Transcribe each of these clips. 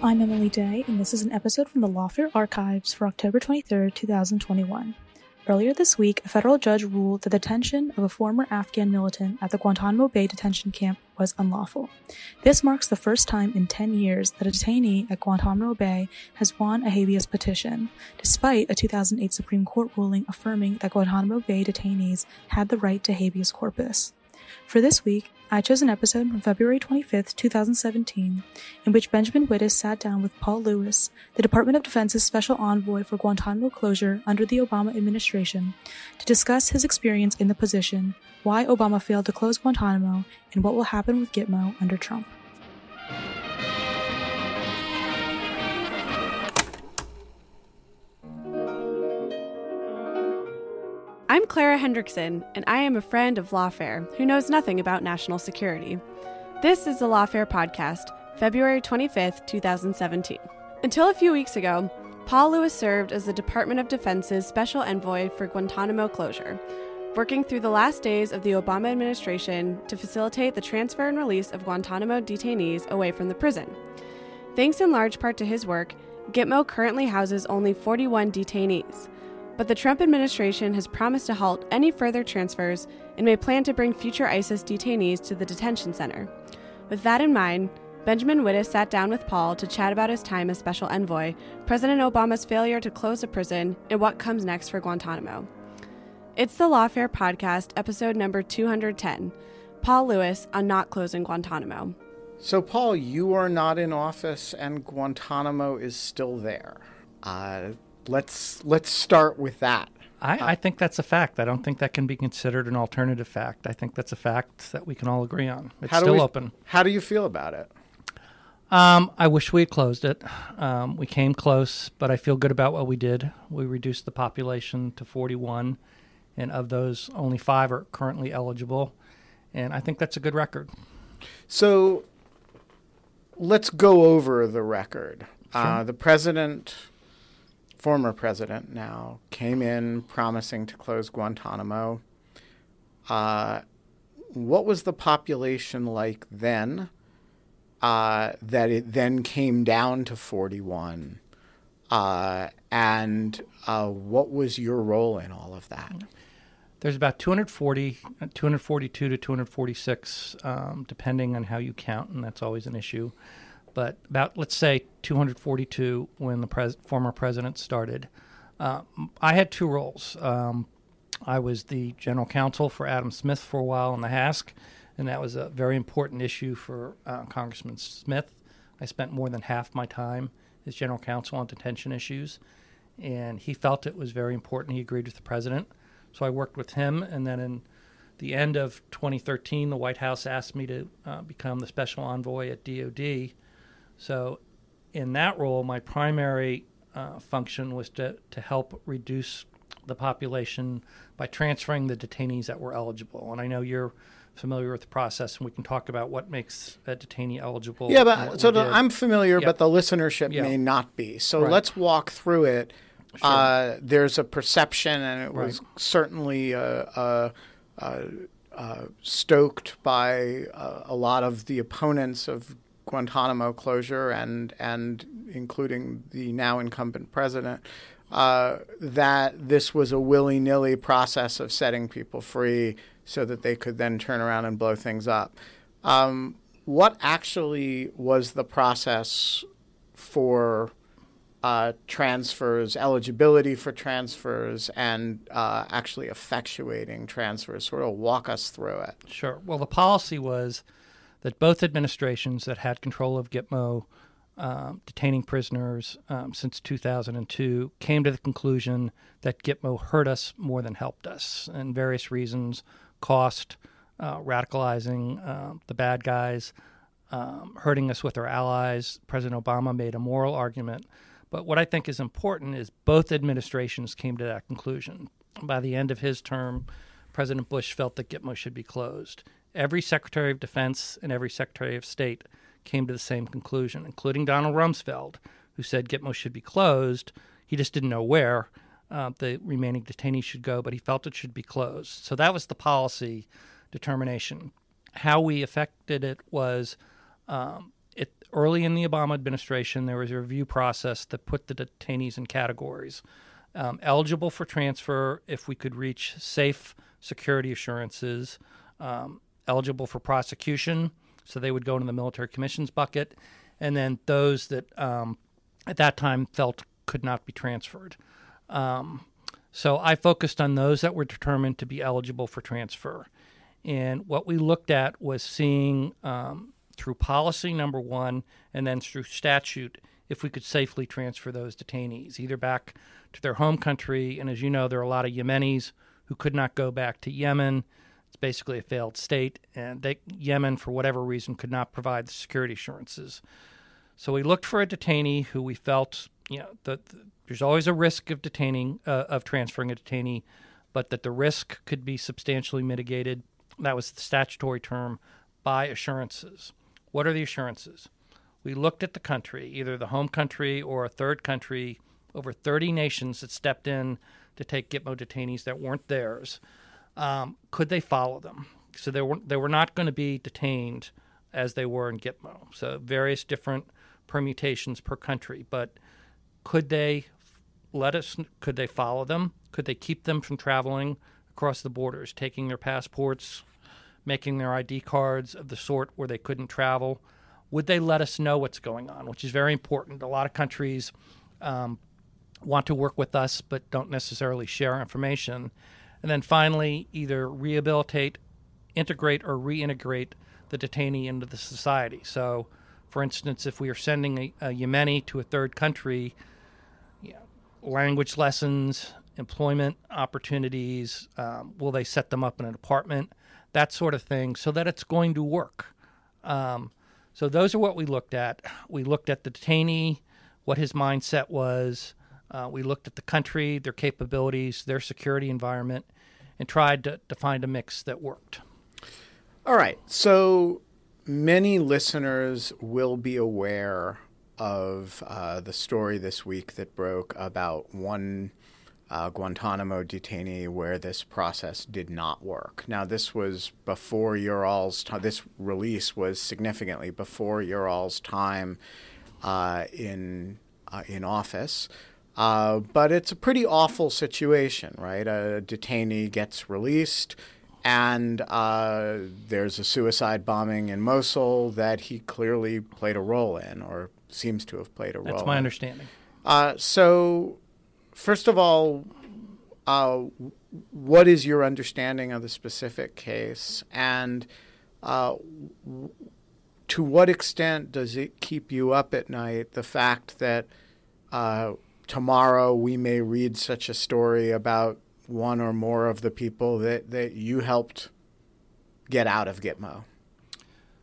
I'm Emily Day, and this is an episode from the Lawfare Archives for October 23, 2021. Earlier this week, a federal judge ruled that the detention of a former Afghan militant at the Guantanamo Bay detention camp was unlawful. This marks the first time in 10 years that a detainee at Guantanamo Bay has won a habeas petition, despite a 2008 Supreme Court ruling affirming that Guantanamo Bay detainees had the right to habeas corpus. For this week, I chose an episode from February 25, 2017, in which Benjamin Wittes sat down with Paul Lewis, the Department of Defense's Special Envoy for Guantanamo closure under the Obama administration, to discuss his experience in the position, why Obama failed to close Guantanamo, and what will happen with Gitmo under Trump. I'm Clara Hendrickson, and I am a friend of Lawfare, who knows nothing about national security. This is the Lawfare Podcast, February 25th, 2017. Until a few weeks ago, Paul Lewis served as the Department of Defense's Special Envoy for Guantanamo closure, working through the last days of the Obama administration to facilitate the transfer and release of Guantanamo detainees away from the prison. Thanks in large part to his work, Gitmo currently houses only 41 detainees. But the Trump administration has promised to halt any further transfers and may plan to bring future ISIS detainees to the detention center. With that in mind, Benjamin Wittes sat down with Paul to chat about his time as Special Envoy, President Obama's failure to close the prison, and what comes next for Guantanamo. It's the Lawfare Podcast, episode number 210, Paul Lewis on not closing Guantanamo. So, Paul, you are not in office and Guantanamo is still there. Let's start with that. I think that's a fact. I don't think that can be considered an alternative fact. I think that's a fact that we can all agree on. It's still open. How do you feel about it? I wish we had closed it. We came close, but I feel good about what we did. We reduced the population to 41, and of those, only 5 are currently eligible. And I think that's a good record. So let's go over the record. Sure. Former president now, came in promising to close Guantanamo. What was the population like then that it then came down to 41? And what was your role in all of that? There's about 242 to 246, depending on how you count, and that's always an issue. But about, let's say, 242 when the former president started. I had 2 roles. I was the general counsel for Adam Smith for a while in the HASC, and that was a very important issue for Congressman Smith. I spent more than half my time as general counsel on detention issues, and he felt it was very important. He agreed with the president. So I worked with him, and then in the end of 2013, the White House asked me to become the special envoy at DOD. So in that role, my primary function was to help reduce the population by transferring the detainees that were eligible. And I know you're familiar with the process, and we can talk about what makes a detainee eligible. Yeah, but so I'm familiar, yep. But the listenership yep. may not be. So right. Let's walk through it. Sure. There's a perception, and it right. was certainly stoked by a lot of the opponents of Guantanamo closure and including the now incumbent president, that this was a willy-nilly process of setting people free so that they could then turn around and blow things up. What actually was the process for transfers, eligibility for transfers, and actually effectuating transfers? Sort of walk us through it. Sure. Well, the policy was that both administrations that had control of Gitmo, detaining prisoners since 2002, came to the conclusion that Gitmo hurt us more than helped us, and various reasons: cost, radicalizing the bad guys, hurting us with our allies. President Obama made a moral argument. But what I think is important is both administrations came to that conclusion. By the end of his term, President Bush felt that Gitmo should be closed. Every Secretary of Defense and every Secretary of State came to the same conclusion, including Donald Rumsfeld, who said Gitmo should be closed. He just didn't know where the remaining detainees should go, but he felt it should be closed. So that was the policy determination. How we affected it was early in the Obama administration, there was a review process that put the detainees in categories. Eligible for transfer if we could reach safe security assurances, eligible for prosecution, so they would go into the military commissions bucket, and then those that at that time felt could not be transferred. So I focused on those that were determined to be eligible for transfer. And what we looked at was seeing through policy, number one, and then through statute, if we could safely transfer those detainees, either back to their home country. And as you know, there are a lot of Yemenis who could not go back to Yemen. It's basically a failed state, and Yemen, for whatever reason, could not provide the security assurances. So we looked for a detainee who we felt, there's always a risk of transferring a detainee, but that the risk could be substantially mitigated. That was the statutory term, by assurances. What are the assurances? We looked at the country, either the home country or a third country, over 30 nations that stepped in to take Gitmo detainees that weren't theirs. Could they follow them? So they were not going to be detained as they were in Gitmo. So various different permutations per country. But could they follow them? Could they keep them from traveling across the borders, taking their passports, making their ID cards of the sort where they couldn't travel? Would they let us know what's going on, which is very important. A lot of countries want to work with us but don't necessarily share our information. And then finally, either rehabilitate, integrate, or reintegrate the detainee into the society. So, for instance, if we are sending a Yemeni to a third country, language lessons, employment opportunities, will they set them up in an apartment, that sort of thing, so that it's going to work. So those are what we looked at. We looked at the detainee, what his mindset was. We looked at the country, their capabilities, their security environment, and tried to find a mix that worked. All right. So many listeners will be aware of the story this week that broke about one Guantanamo detainee where this process did not work. Now, this was before your all's time. This release was significantly before your all's time in office. But it's a pretty awful situation, right? A detainee gets released, and there's a suicide bombing in Mosul that he clearly played a role in, or seems to have played a role in. That's my understanding. So, first of all, what is your understanding of the specific case, and to what extent does it keep you up at night, the fact that tomorrow we may read such a story about one or more of the people that you helped get out of Gitmo?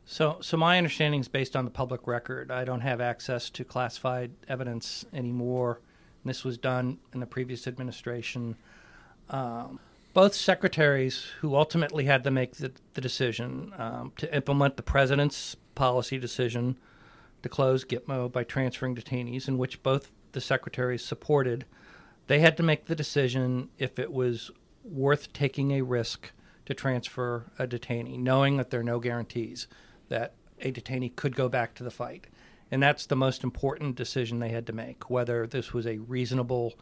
So my understanding is based on the public record. I don't have access to classified evidence anymore. This was done in the previous administration. Both secretaries who ultimately had to make the decision to implement the president's policy decision to close Gitmo by transferring detainees, in which both the secretaries supported, they had to make the decision if it was worth taking a risk to transfer a detainee, knowing that there are no guarantees, that a detainee could go back to the fight. And that's the most important decision they had to make, whether this was a reasonable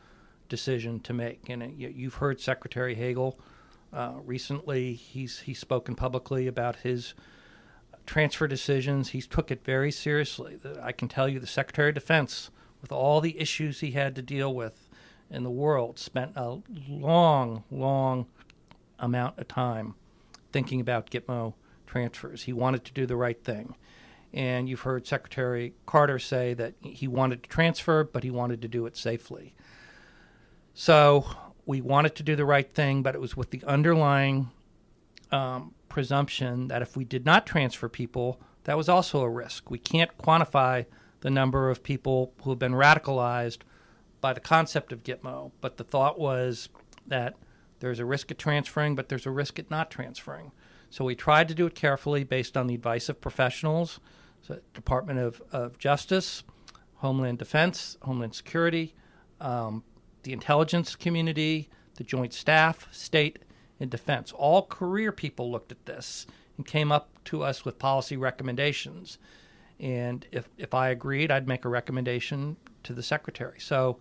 decision to make. And you've heard Secretary Hagel recently. He's spoken publicly about his transfer decisions. He took it very seriously. I can tell you the Secretary of Defense, with all the issues he had to deal with in the world, spent a long, long amount of time thinking about Gitmo transfers. He wanted to do the right thing. And you've heard Secretary Carter say that he wanted to transfer, but he wanted to do it safely. So we wanted to do the right thing, but it was with the underlying presumption that if we did not transfer people, that was also a risk. We can't quantify the number of people who have been radicalized by the concept of Gitmo, but the thought was that there's a risk of transferring, but there's a risk at not transferring. So we tried to do it carefully based on the advice of professionals, so Department of Justice, Homeland Defense, Homeland Security, the intelligence community, the joint staff, state, and defense. All career people looked at this and came up to us with policy recommendations. And if I agreed, I'd make a recommendation to the secretary. So,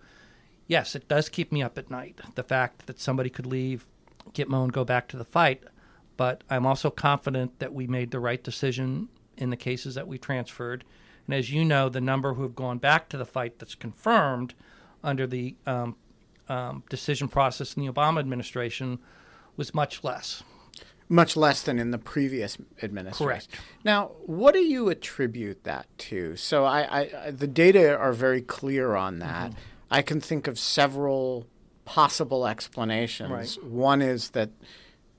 yes, it does keep me up at night, the fact that somebody could leave Gitmo and go back to the fight. But I'm also confident that we made the right decision in the cases that we transferred. And as you know, the number who have gone back to the fight that's confirmed under the decision process in the Obama administration was much less. Much less than in the previous administration. Correct. Now, what do you attribute that to? So I the data are very clear on that. Mm-hmm. I can think of several possible explanations. Right. One is that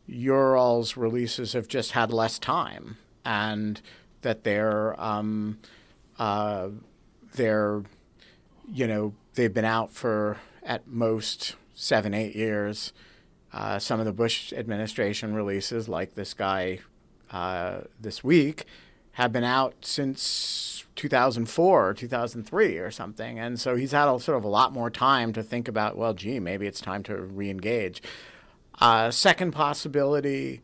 your all's releases have just had less time and that they're you know, they've been out for at most 7-8 years. Some of the Bush administration releases, like this guy this week, have been out since 2004 or 2003 or something. And so he's had a lot more time to think about, well, gee, maybe it's time to reengage. Second possibility,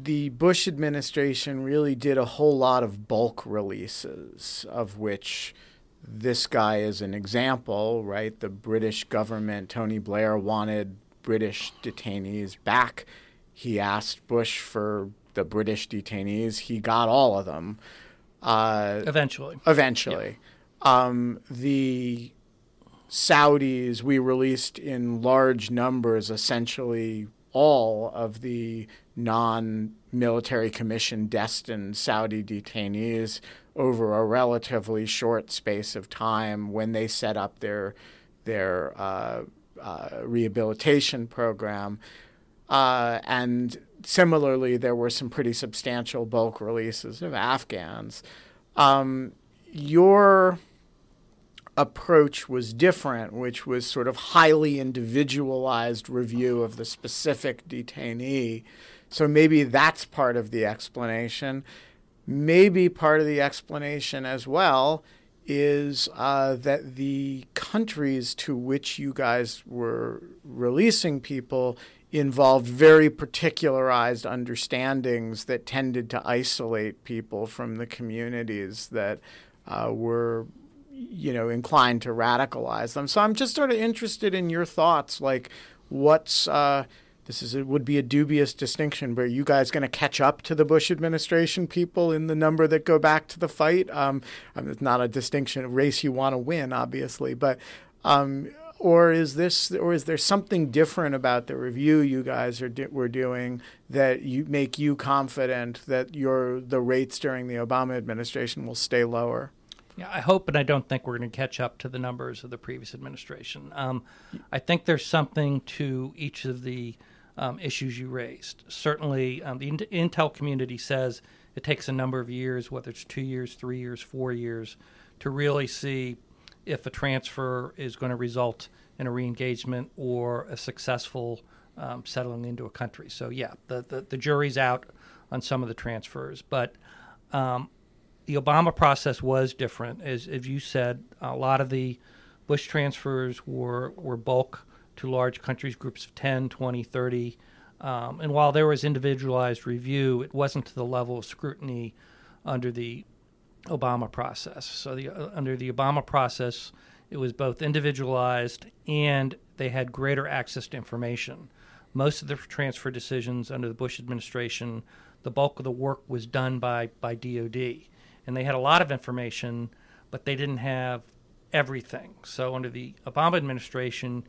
the Bush administration really did a whole lot of bulk releases, of which this guy is an example, right? The British government, Tony Blair, wanted British detainees back. He asked Bush for the British detainees. He got all of them. Eventually. Yeah. The Saudis, we released in large numbers essentially all of the non-military commission destined Saudi detainees over a relatively short space of time when they set up their rehabilitation program. And similarly, there were some pretty substantial bulk releases of Afghans. Your approach was different, which was sort of highly individualized review of the specific detainee. So maybe that's part of the explanation. Maybe part of the explanation as well is that the countries to which you guys were releasing people involved very particularized understandings that tended to isolate people from the communities that were, you know, inclined to radicalize them. So I'm just sort of interested in your thoughts, like what's would be a dubious distinction. But are you guys going to catch up to the Bush administration people in the number that go back to the fight? It's not a distinction of race you want to win, obviously, but or is there something different about the review you guys were doing that make you confident that the rates during the Obama administration will stay lower? Yeah, I hope, and I don't think we're going to catch up to the numbers of the previous administration. I think there's something to each of the issues you raised. Certainly, the intel community says it takes a number of years, whether it's 2 years, 3 years, 4 years, to really see if a transfer is going to result in a reengagement or a successful settling into a country. So, yeah, the jury's out on some of the transfers. But the Obama process was different. As you said, a lot of the Bush transfers were bulk to large countries, groups of 10, 20, 30, And while there was individualized review, it wasn't to the level of scrutiny under the Obama process. So under the Obama process, it was both individualized and they had greater access to information. Most of the transfer decisions under the Bush administration, the bulk of the work was done by DOD. And they had a lot of information, but they didn't have everything. So under the Obama administration,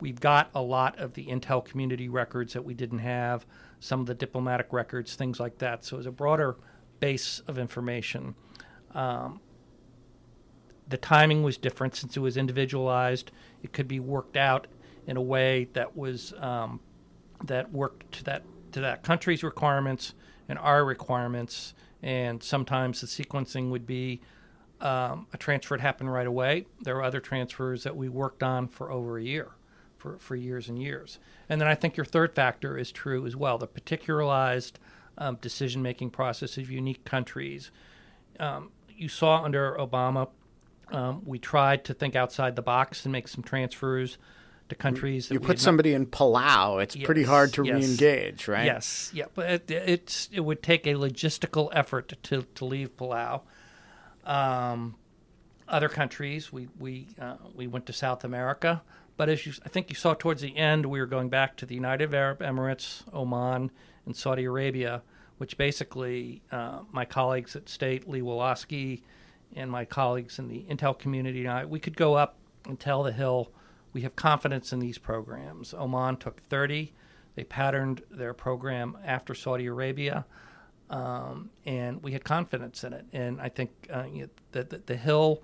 we've got a lot of the intel community records that we didn't have, some of the diplomatic records, things like that. So it was a broader base of information. The timing was different since it was individualized. It could be worked out in a way that was that worked to that country's requirements and our requirements. And sometimes the sequencing would be a transfer that happened right away. There were other transfers that we worked on for over a year, for years and years. And then I think your third factor is true as well. The particularized decision-making process of unique countries. You saw under Obama, we tried to think outside the box and make some transfers to countries. You put somebody in Palau, it's pretty hard to re-engage, right? Yes, yeah, but it would take a logistical effort to leave Palau. Other countries, we went to South America, but I think you saw towards the end, we were going back to the United Arab Emirates, Oman, and Saudi Arabia, which basically my colleagues at State, Lee Wolosky, and my colleagues in the intel community and I, we could go up and tell the Hill, we have confidence in these programs. Oman took 30. They patterned their program after Saudi Arabia, and we had confidence in it. And I think the Hill,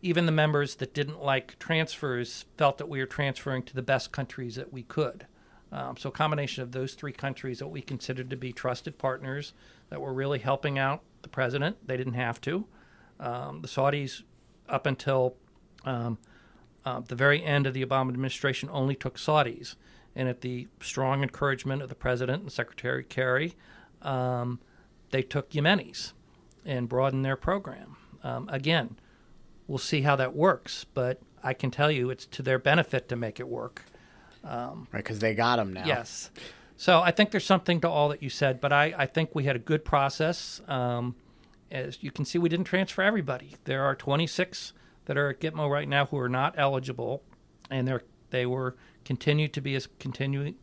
even the members that didn't like transfers, felt that we were transferring to the best countries that we could. So a combination of those three countries that we considered to be trusted partners that were really helping out the president. They didn't have to. The Saudis, up until the very end of the Obama administration, only took Saudis. And at the strong encouragement of the president and Secretary Kerry, they took Yemenis and broadened their program. Again, we'll see how that works, but I can tell you it's to their benefit to make it work. Right, because they got them now. Yes. So I think there's something to all that you said, but I think we had a good process. As you can see, we didn't transfer everybody. There are 26 that are at Gitmo right now who are not eligible, and they were considered to be a continuing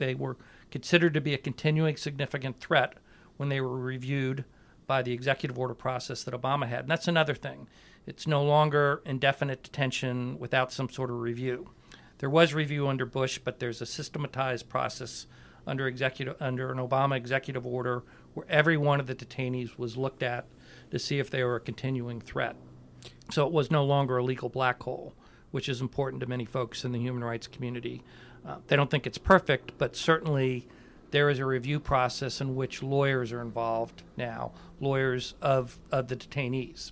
significant threat when they were reviewed by the executive order process that Obama had. And that's another thing. It's no longer indefinite detention without some sort of review. There was review under Bush, but there's a systematized process under an Obama executive order where every one of the detainees was looked at to see if they were a continuing threat. So it was no longer a legal black hole, which is important to many folks in the human rights community. They don't think it's perfect, but certainly there is a review process in which lawyers are involved now, lawyers of the detainees,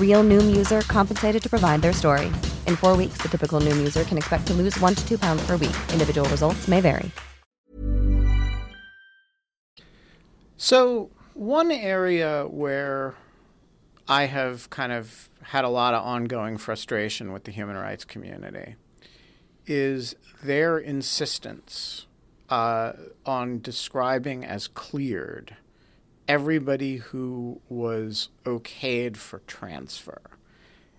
Real Noom user compensated to provide their story. In 4 weeks, the typical Noom user can expect to lose 1 to 2 pounds per week. Individual results may vary. So one area where I have kind of had a lot of ongoing frustration with the human rights community is their insistence on describing as cleared everybody who was okayed for transfer.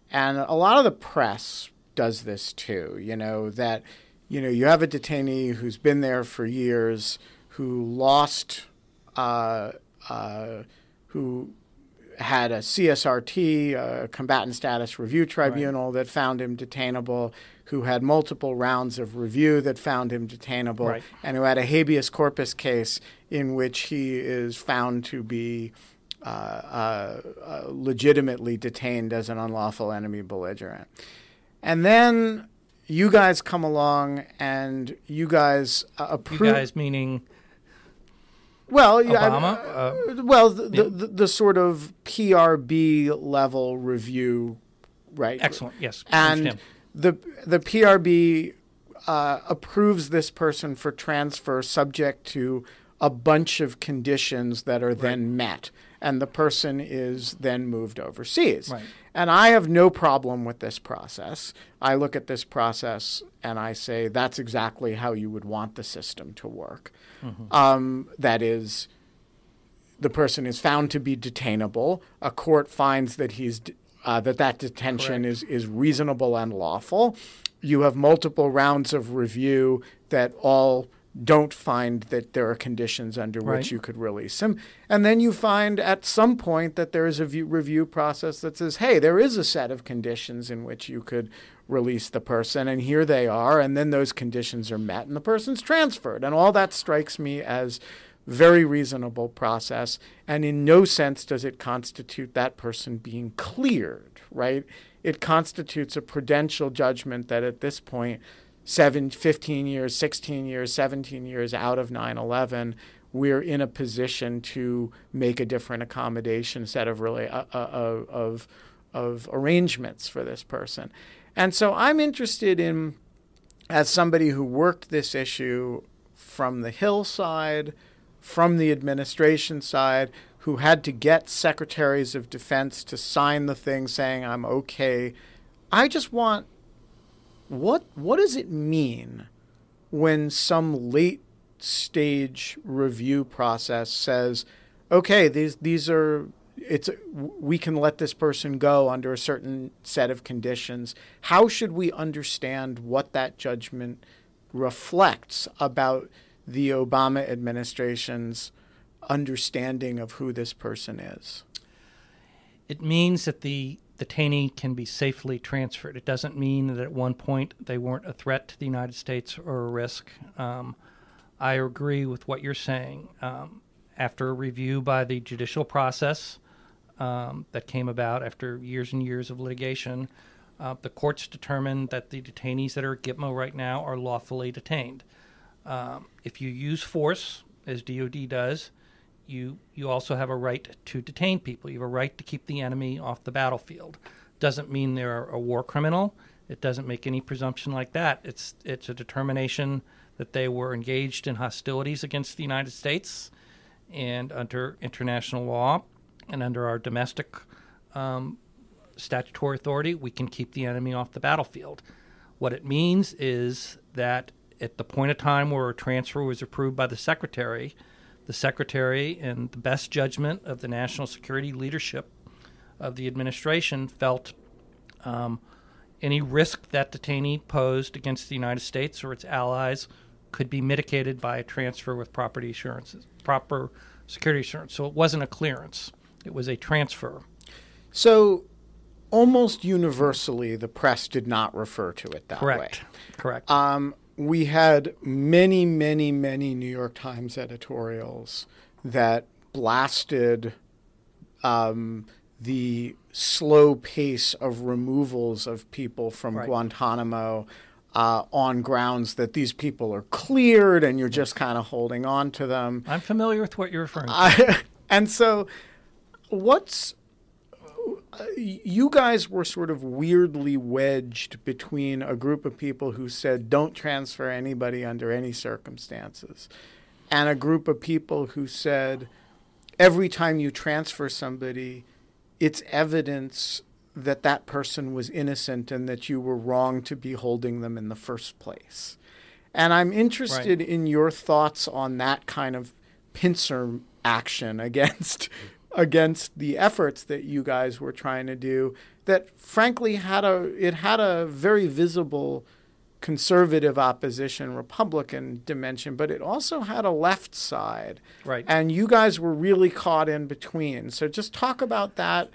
And a lot of the press does this too, you have a detainee who's been there for years, who had a CSRT, Combatant Status Review Tribunal, that found him detainable, who had multiple rounds of review that found him detainable, and who had a habeas corpus case in which he is found to be legitimately detained as an unlawful enemy belligerent. And then you guys come along and you guys approve. You guys meaning... Well, Obama? The sort of PRB level review, right? Excellent. Yes. And the PRB approves this person for transfer subject to a bunch of conditions that are then met, and the person is then moved overseas. Right. And I have no problem with this process. I look at this process and I say that's exactly how you would want the system to work. Mm-hmm. That is, the person is found to be detainable. A court finds that he's that detention is reasonable and lawful. You have multiple rounds of review that all don't find that there are conditions under which you could release him. And then you find at some point that there is a review process that says, hey, there is a set of conditions in which you could release the person, and here they are, and then those conditions are met, and the person's transferred. And all that strikes me as very reasonable process, and in no sense does it constitute that person being cleared, right? It constitutes a prudential judgment that at this point, 15 years, 16 years, 17 years out of 9/11, we're in a position to make a different accommodation set of really of arrangements for this person. And so I'm interested in, as somebody who worked this issue from the Hill side, from the administration side, who had to get secretaries of defense to sign the thing saying I'm okay. I just want What does it mean when some late stage review process says, okay, these are we can let this person go under a certain set of conditions? How should we understand what that judgment reflects about the Obama administration's understanding of who this person is? It means that the detainee can be safely transferred. It doesn't mean that at one point they weren't a threat to the United States or a risk. I agree with what you're saying. After a review by the judicial process that came about after years and years of litigation, the courts determined that the detainees that are at Gitmo right now are lawfully detained. If you use force, as DOD does, you also have a right to detain people. You have a right to keep the enemy off the battlefield. Doesn't mean they're a war criminal. It doesn't make any presumption like that. It's a determination that they were engaged in hostilities against the United States, and under international law and under our domestic statutory authority, we can keep the enemy off the battlefield. What it means is that at the point of time where a transfer was approved by the Secretary, in the best judgment of the national security leadership of the administration, felt any risk that detainee posed against the United States or its allies could be mitigated by a transfer with proper security assurance. So it wasn't a clearance. It was a transfer. So almost universally, the press did not refer to it that way. Correct. We had many New York Times editorials that blasted the slow pace of removals of people from Guantanamo on grounds that these people are cleared and you're just kind of holding on to them. I'm familiar with what you're referring to. And so you guys were sort of weirdly wedged between a group of people who said don't transfer anybody under any circumstances and a group of people who said every time you transfer somebody, it's evidence that that person was innocent and that you were wrong to be holding them in the first place. And I'm interested in your thoughts on that kind of pincer action against the efforts that you guys were trying to do that, frankly, had a very visible conservative opposition, Republican dimension, but it also had a left side. Right. And you guys were really caught in between. So just talk about that.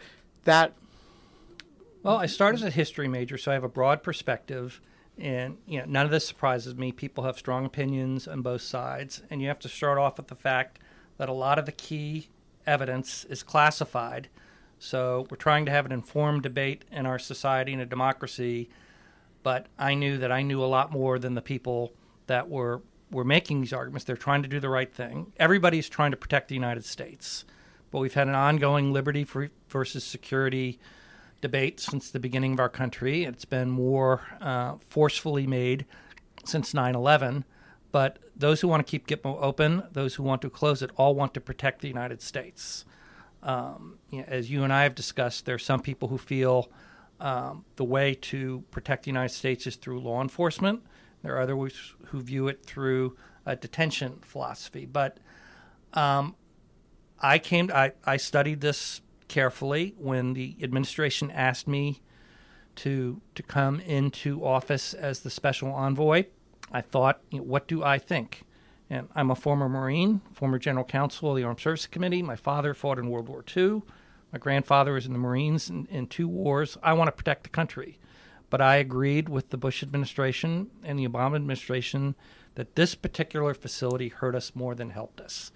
Well, I started as a history major, so I have a broad perspective. And none of this surprises me. People have strong opinions on both sides. And you have to start off with the fact that a lot of the key evidence is classified. So we're trying to have an informed debate in our society and a democracy. But I knew that I knew a lot more than the people that were making these arguments. They're trying to do the right thing. Everybody's trying to protect the United States. But we've had an ongoing liberty versus security debate since the beginning of our country. It's been more forcefully made since 9/11. But those who want to keep Gitmo open, those who want to close it, all want to protect the United States. As you and I have discussed, there are some people who feel the way to protect the United States is through law enforcement. There are others who view it through a detention philosophy. But I studied this carefully when the administration asked me to come into office as the special envoy. I thought, what do I think? And I'm a former Marine, former general counsel of the Armed Services Committee. My father fought in World War II. My grandfather was in the Marines in two wars. I want to protect the country. But I agreed with the Bush administration and the Obama administration that this particular facility hurt us more than helped us.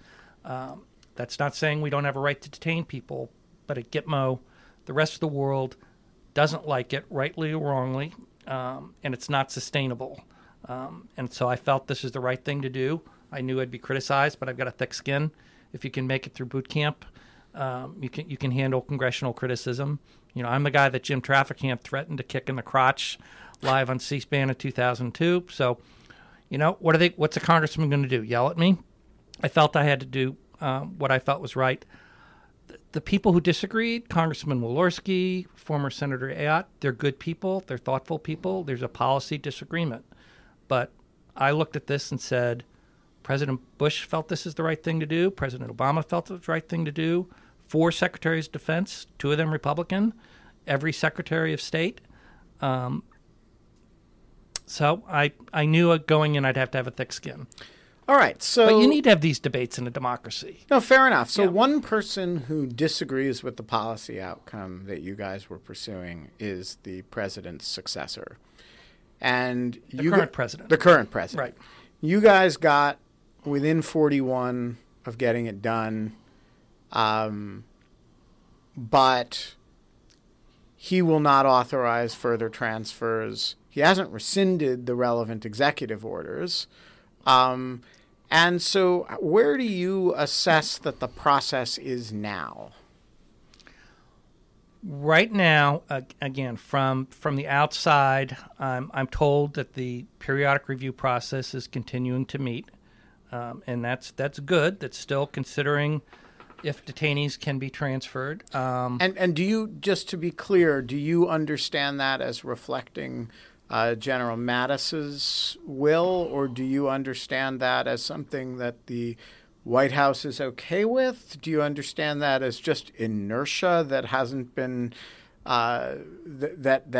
That's not saying we don't have a right to detain people, but at Gitmo, the rest of the world doesn't like it, rightly or wrongly, and it's not sustainable. And so I felt this is the right thing to do. I knew I'd be criticized, but I've got a thick skin. If you can make it through boot camp, you can handle congressional criticism. I'm the guy that Jim Trafficant threatened to kick in the crotch live on C-SPAN in 2002. So, what's a congressman going to do? Yell at me? I felt I had to do what I felt was right. The people who disagreed, Congressman Walorski, former Senator Ayotte, they're good people. They're thoughtful people. There's a policy disagreement. But I looked at this and said, President Bush felt this is the right thing to do. President Obama felt it was the right thing to do. 4 secretaries of defense, 2 of them Republican, every secretary of state. So I knew going in I'd have to have a thick skin. All right. So, but you need to have these debates in a democracy. No, fair enough. So one person who disagrees with the policy outcome that you guys were pursuing is the president's successor. And the current president. Right. You guys got within 41 of getting it done, but he will not authorize further transfers. He hasn't rescinded the relevant executive orders. And so where do you assess that the process is now? Right now, again, from the outside, I'm told that the periodic review process is continuing to meet, and that's good. That's still considering if detainees can be transferred. And do you, just to be clear, do you understand that as reflecting General Mattis's will, or do you understand that as something that the White House is okay with? Do you understand that as just inertia that hasn't been that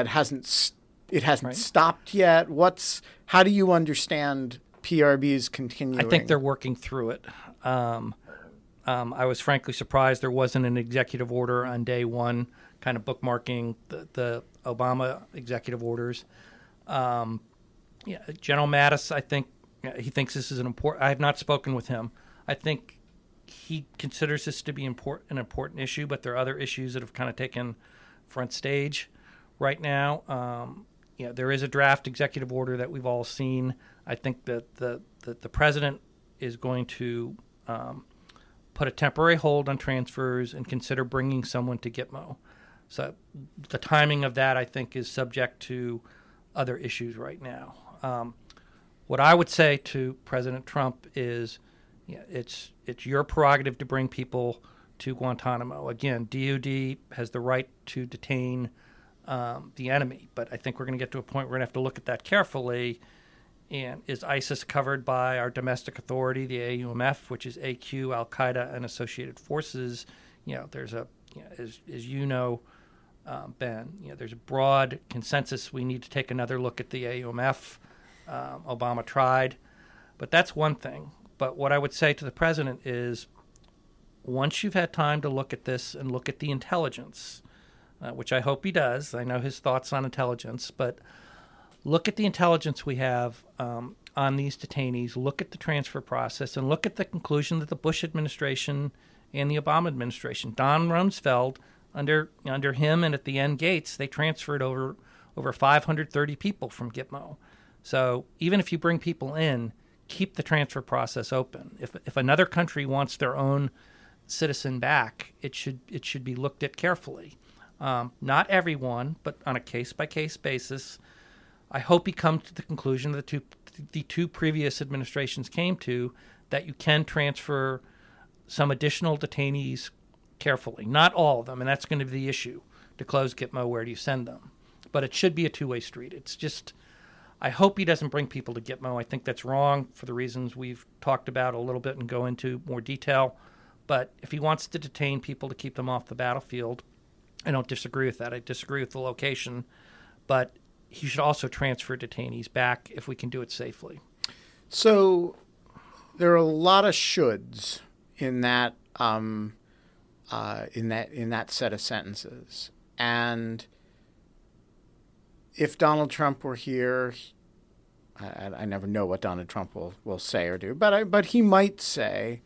hasn't stopped yet? How do you understand PRB's continuing? I think they're working through it. I was frankly surprised there wasn't an executive order on day one, kind of bookmarking the Obama executive orders. General Mattis, I think he thinks this is an important. I have not spoken with him. I think he considers this to be an important issue, but there are other issues that have kind of taken front stage right now. There is a draft executive order that we've all seen. I think that the president is going to put a temporary hold on transfers and consider bringing someone to Gitmo. So the timing of that, I think, is subject to other issues right now. What I would say to President Trump is, it's your prerogative to bring people to Guantanamo. Again, DOD has the right to detain the enemy, but I think we're going to get to a point where we're going to have to look at that carefully. And is ISIS covered by our domestic authority, the AUMF, which is AQ, Al-Qaeda, and Associated Forces? There's a broad consensus we need to take another look at the AUMF. Obama tried. But that's one thing. But what I would say to the president is, once you've had time to look at this and look at the intelligence, which I hope he does. I know his thoughts on intelligence, but look at the intelligence we have on these detainees, look at the transfer process, and look at the conclusion that the Bush administration and the Obama administration, Don Rumsfeld, under him and at the end Gates, they transferred over 530 people from Gitmo. So even if you bring people in, keep the transfer process open. If another country wants their own citizen back, it should be looked at carefully. Not everyone, but on a case-by-case basis. I hope he comes to the conclusion that the two previous administrations came to, that you can transfer some additional detainees carefully. Not all of them, and that's going to be the issue. To close Gitmo, where do you send them? But it should be a two-way street. It's just, I hope he doesn't bring people to Gitmo. I think that's wrong for the reasons we've talked about a little bit and go into more detail. But if he wants to detain people to keep them off the battlefield, I don't disagree with that. I disagree with the location, but he should also transfer detainees back if we can do it safely. So there are a lot of shoulds in that set of sentences. And if Donald Trump were here, I never know what Donald Trump will say or do, but he might say,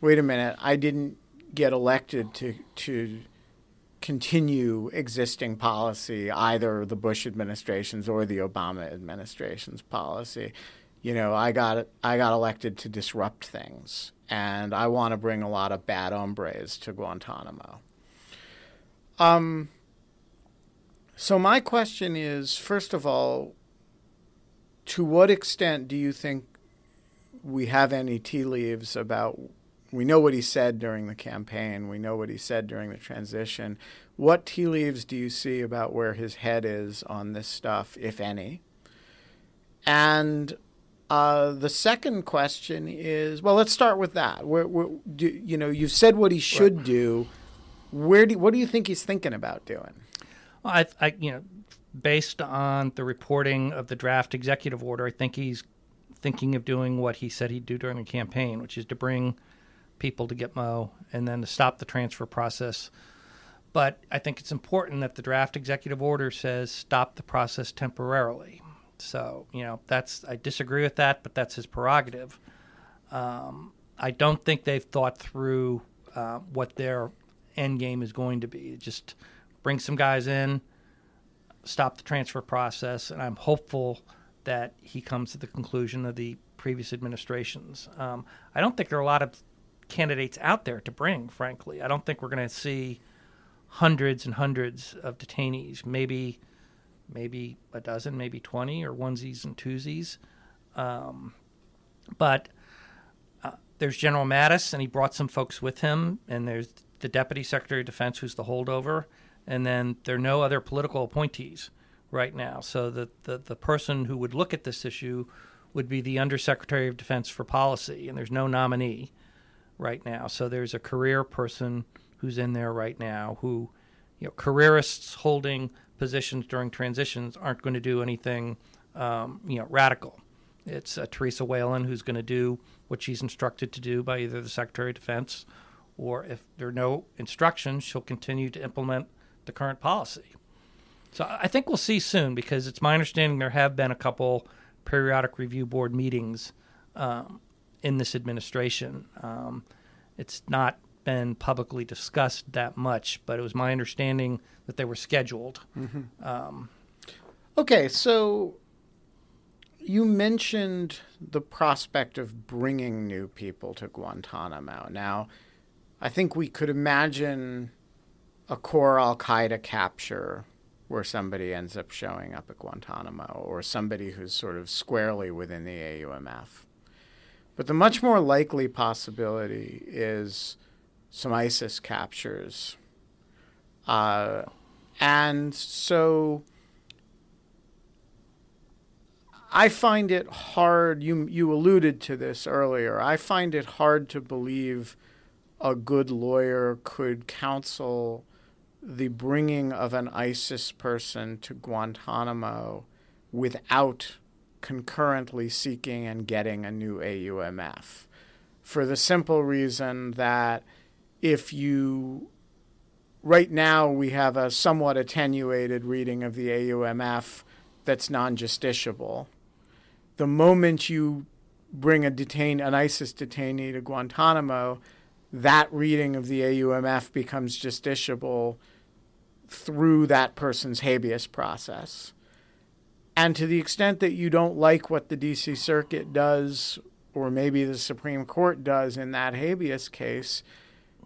"Wait a minute, I didn't get elected to continue existing policy, either the Bush administration's or the Obama administration's policy. You know, I got elected to disrupt things, and I want to bring a lot of bad hombres to Guantanamo." So my question is, first of all, to what extent do you think we have any tea leaves about? We know what he said during the campaign. We know what he said during the transition. What tea leaves do you see about where his head is on this stuff, if any? And the second question is, well, let's start with that. You've said what he should do. What do you think he's thinking about doing? Well, I based on the reporting of the draft executive order, I think he's thinking of doing what he said he'd do during the campaign, which is to bring people to Gitmo and then to stop the transfer process. But I think it's important that the draft executive order says stop the process temporarily. So, I disagree with that, but that's his prerogative. I don't think they've thought through what their end game is going to be. Just bring some guys in, stop the transfer process, and I'm hopeful that he comes to the conclusion of the previous administrations. I don't think there are a lot of candidates out there to bring, frankly. I don't think we're going to see hundreds and hundreds of detainees, maybe a dozen, maybe 20, or onesies and twosies. But there's General Mattis, and he brought some folks with him, and there's the Deputy Secretary of Defense, who's the holdover, and then there are no other political appointees right now. So the person who would look at this issue would be the Undersecretary of Defense for Policy, and there's no nominee right now. So there's a career person who's in there right now who, careerists holding positions during transitions aren't going to do anything, radical. It's Teresa Whalen who's going to do what she's instructed to do by either the Secretary of Defense, or if there are no instructions, she'll continue to implement the current policy. So I think we'll see soon, because it's my understanding there have been a couple periodic review board meetings in this administration. It's not been publicly discussed that much, but it was my understanding that they were scheduled. Mm-hmm. Okay, so you mentioned the prospect of bringing new people to Guantanamo. Now, I think we could imagine a core Al-Qaeda capture where somebody ends up showing up at Guantanamo, or somebody who's sort of squarely within the AUMF. But the much more likely possibility is some ISIS captures. And so I find it hard, you alluded to this earlier, I find it hard to believe a good lawyer could counsel the bringing of an ISIS person to Guantanamo without concurrently seeking and getting a new AUMF, for the simple reason that if you right now we have a somewhat attenuated reading of the AUMF that's non-justiciable. The moment you bring an ISIS detainee to Guantanamo, that reading of the AUMF becomes justiciable through that person's habeas process. And to the extent that you don't like what the D.C. Circuit does, or maybe the Supreme Court does in that habeas case,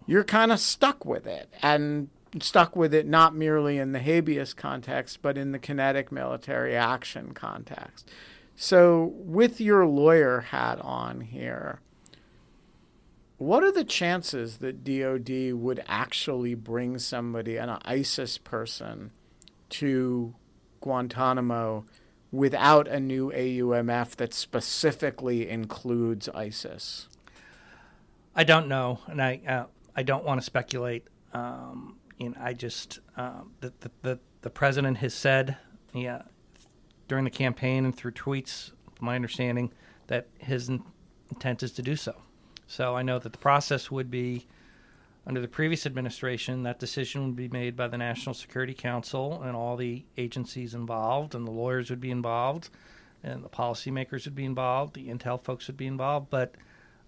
you're kind of stuck with it, and stuck with it not merely in the habeas context, but in the kinetic military action context. So with your lawyer hat on here, what are the chances that DOD would actually bring somebody, an ISIS person, to Guantanamo without a new AUMF that specifically includes ISIS? I don't know, and I don't want to speculate. And I just the president has said, during the campaign and through tweets, my understanding that his intent is to do so. So I know that the process would be, under the previous administration, that decision would be made by the National Security Council and all the agencies involved, and the lawyers would be involved, and the policymakers would be involved, the intel folks would be involved. But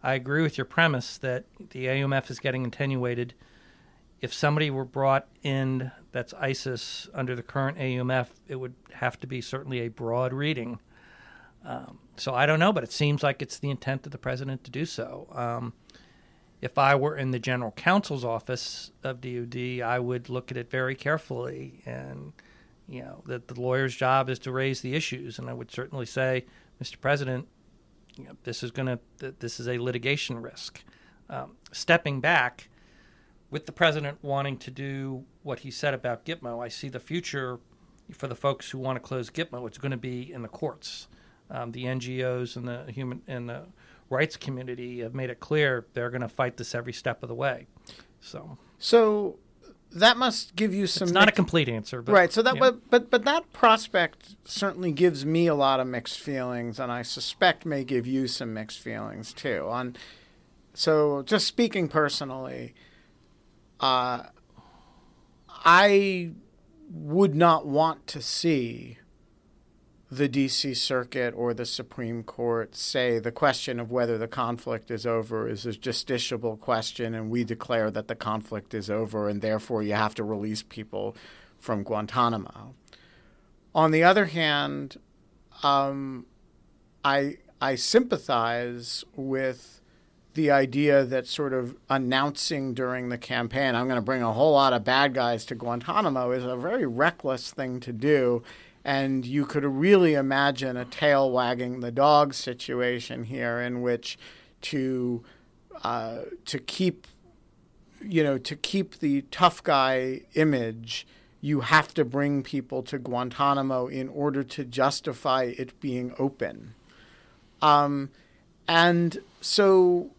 I agree with your premise that the AUMF is getting attenuated. If somebody were brought in that's ISIS under the current AUMF, it would have to be certainly a broad reading. So I don't know, but it seems like it's the intent of the president to do so. If I were in the general counsel's office of DOD, I would look at it very carefully. And, that the lawyer's job is to raise the issues. And I would certainly say, Mr. President, this is a litigation risk. Stepping back, with the president wanting to do what he said about Gitmo, I see the future for the folks who want to close Gitmo. It's going to be in the courts. The NGOs and the human and the rights community have made it clear they're going to fight this every step of the way. So that must give you some. It's not a complete answer, but right. So that, but that prospect certainly gives me a lot of mixed feelings, and I suspect may give you some mixed feelings too. So just speaking personally, I would not want to see the D.C. Circuit or the Supreme Court say the question of whether the conflict is over is a justiciable question, and we declare that the conflict is over, and therefore you have to release people from Guantanamo. On the other hand, I sympathize with the idea that sort of announcing during the campaign, I'm going to bring a whole lot of bad guys to Guantanamo, is a very reckless thing to do. And you could really imagine a tail wagging the dog situation here, in which to keep the tough guy image, you have to bring people to Guantanamo in order to justify it being open. And so,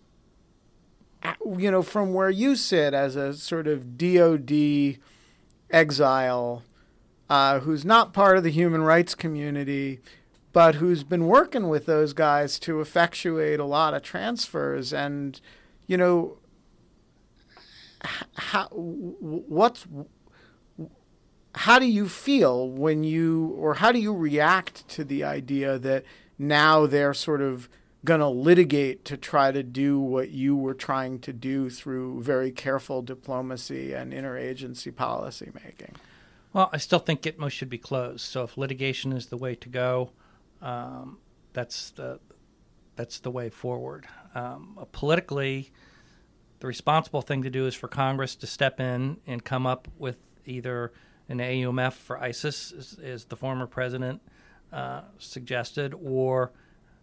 from where you sit as a sort of DOD exile, who's not part of the human rights community, but who's been working with those guys to effectuate a lot of transfers. And, how do you feel how do you react to the idea that now they're sort of going to litigate to try to do what you were trying to do through very careful diplomacy and interagency policymaking? Well, I still think Gitmo should be closed. So if litigation is the way to go, that's the way forward. Politically, the responsible thing to do is for Congress to step in and come up with either an AUMF for ISIS, as the former president suggested, or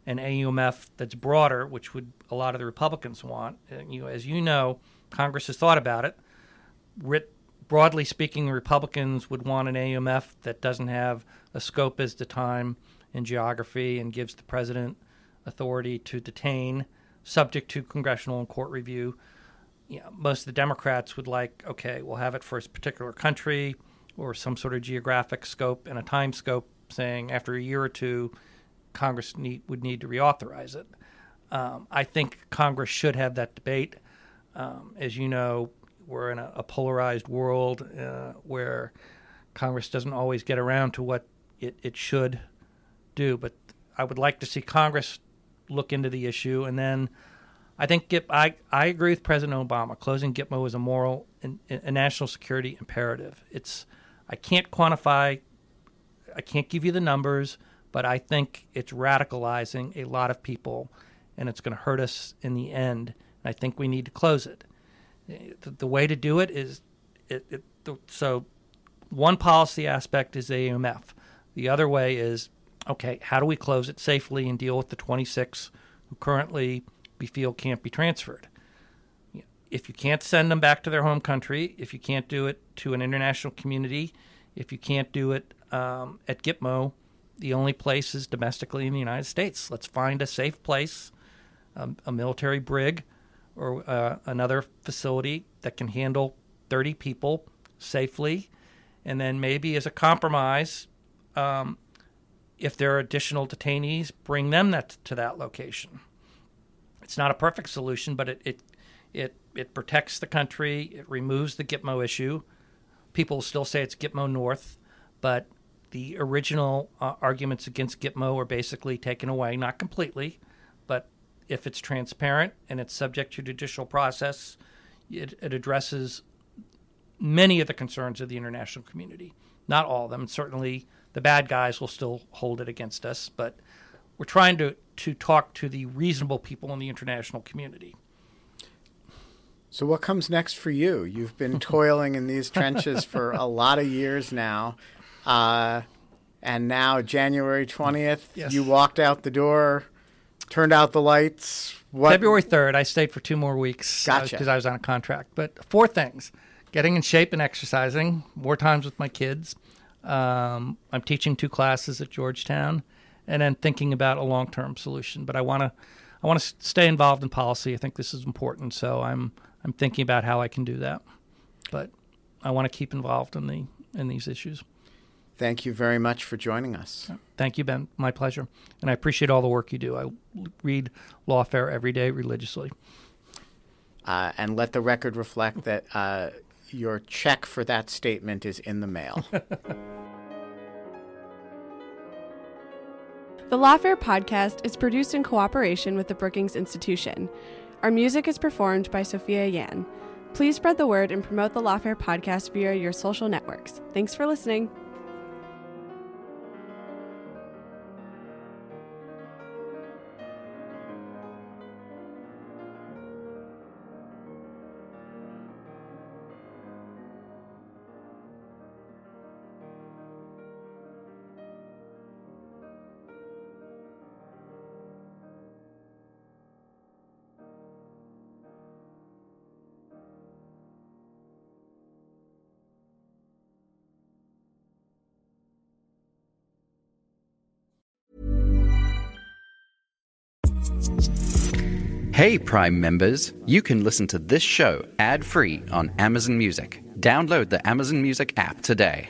an AUMF that's broader, which would a lot of the Republicans want. And as you know, Congress has thought about it. Broadly speaking, Republicans would want an AUMF that doesn't have a scope as to time and geography and gives the president authority to detain, subject to congressional and court review. Most of the Democrats would like, okay, we'll have it for a particular country or some sort of geographic scope and a time scope, saying after a year or two, Congress would need to reauthorize it. I think Congress should have that debate. As you know, we're in a polarized world where Congress doesn't always get around to what it should do. But I would like to see Congress look into the issue. And then I think I agree with President Obama. Closing Gitmo is a moral and a national security imperative. I can't quantify, I can't give you the numbers, but I think it's radicalizing a lot of people, and it's going to hurt us in the end. And I think we need to close it. The way to do it is so one policy aspect is AUMF. The other way is, okay, how do we close it safely and deal with the 26 who currently we feel can't be transferred? If you can't send them back to their home country, if you can't do it to an international community, if you can't do it at Gitmo, the only place is domestically in the United States. Let's find a safe place, a military brig or another facility that can handle 30 people safely. And then maybe as a compromise, if there are additional detainees, bring them to that location. It's not a perfect solution, but it protects the country. It removes the Gitmo issue. People still say it's Gitmo North, but the original arguments against Gitmo are basically taken away, not completely, but if it's transparent and it's subject to judicial process, it addresses many of the concerns of the international community. Not all of them. Certainly the bad guys will still hold it against us, but we're trying to talk to the reasonable people in the international community. So what comes next for you? You've been toiling in these trenches for a lot of years now. And now January 20th, yes. You walked out the door, turned out the lights. February 3rd, I stayed for 2 more weeks. Gotcha. Because I was on a contract. But 4 things: getting in shape and exercising, more times with my kids. I'm teaching 2 classes at Georgetown, and then thinking about a long-term solution. But I want to stay involved in policy. I think this is important, so I'm thinking about how I can do that. But I want to keep involved in these issues. Thank you very much for joining us. Thank you, Ben. My pleasure. And I appreciate all the work you do. I read Lawfare every day religiously. And let the record reflect that your check for that statement is in the mail. The Lawfare podcast is produced in cooperation with the Brookings Institution. Our music is performed by Sophia Yan. Please spread the word and promote the Lawfare podcast via your social networks. Thanks for listening. Hey, Prime members, you can listen to this show ad-free on Amazon Music. Download the Amazon Music app today.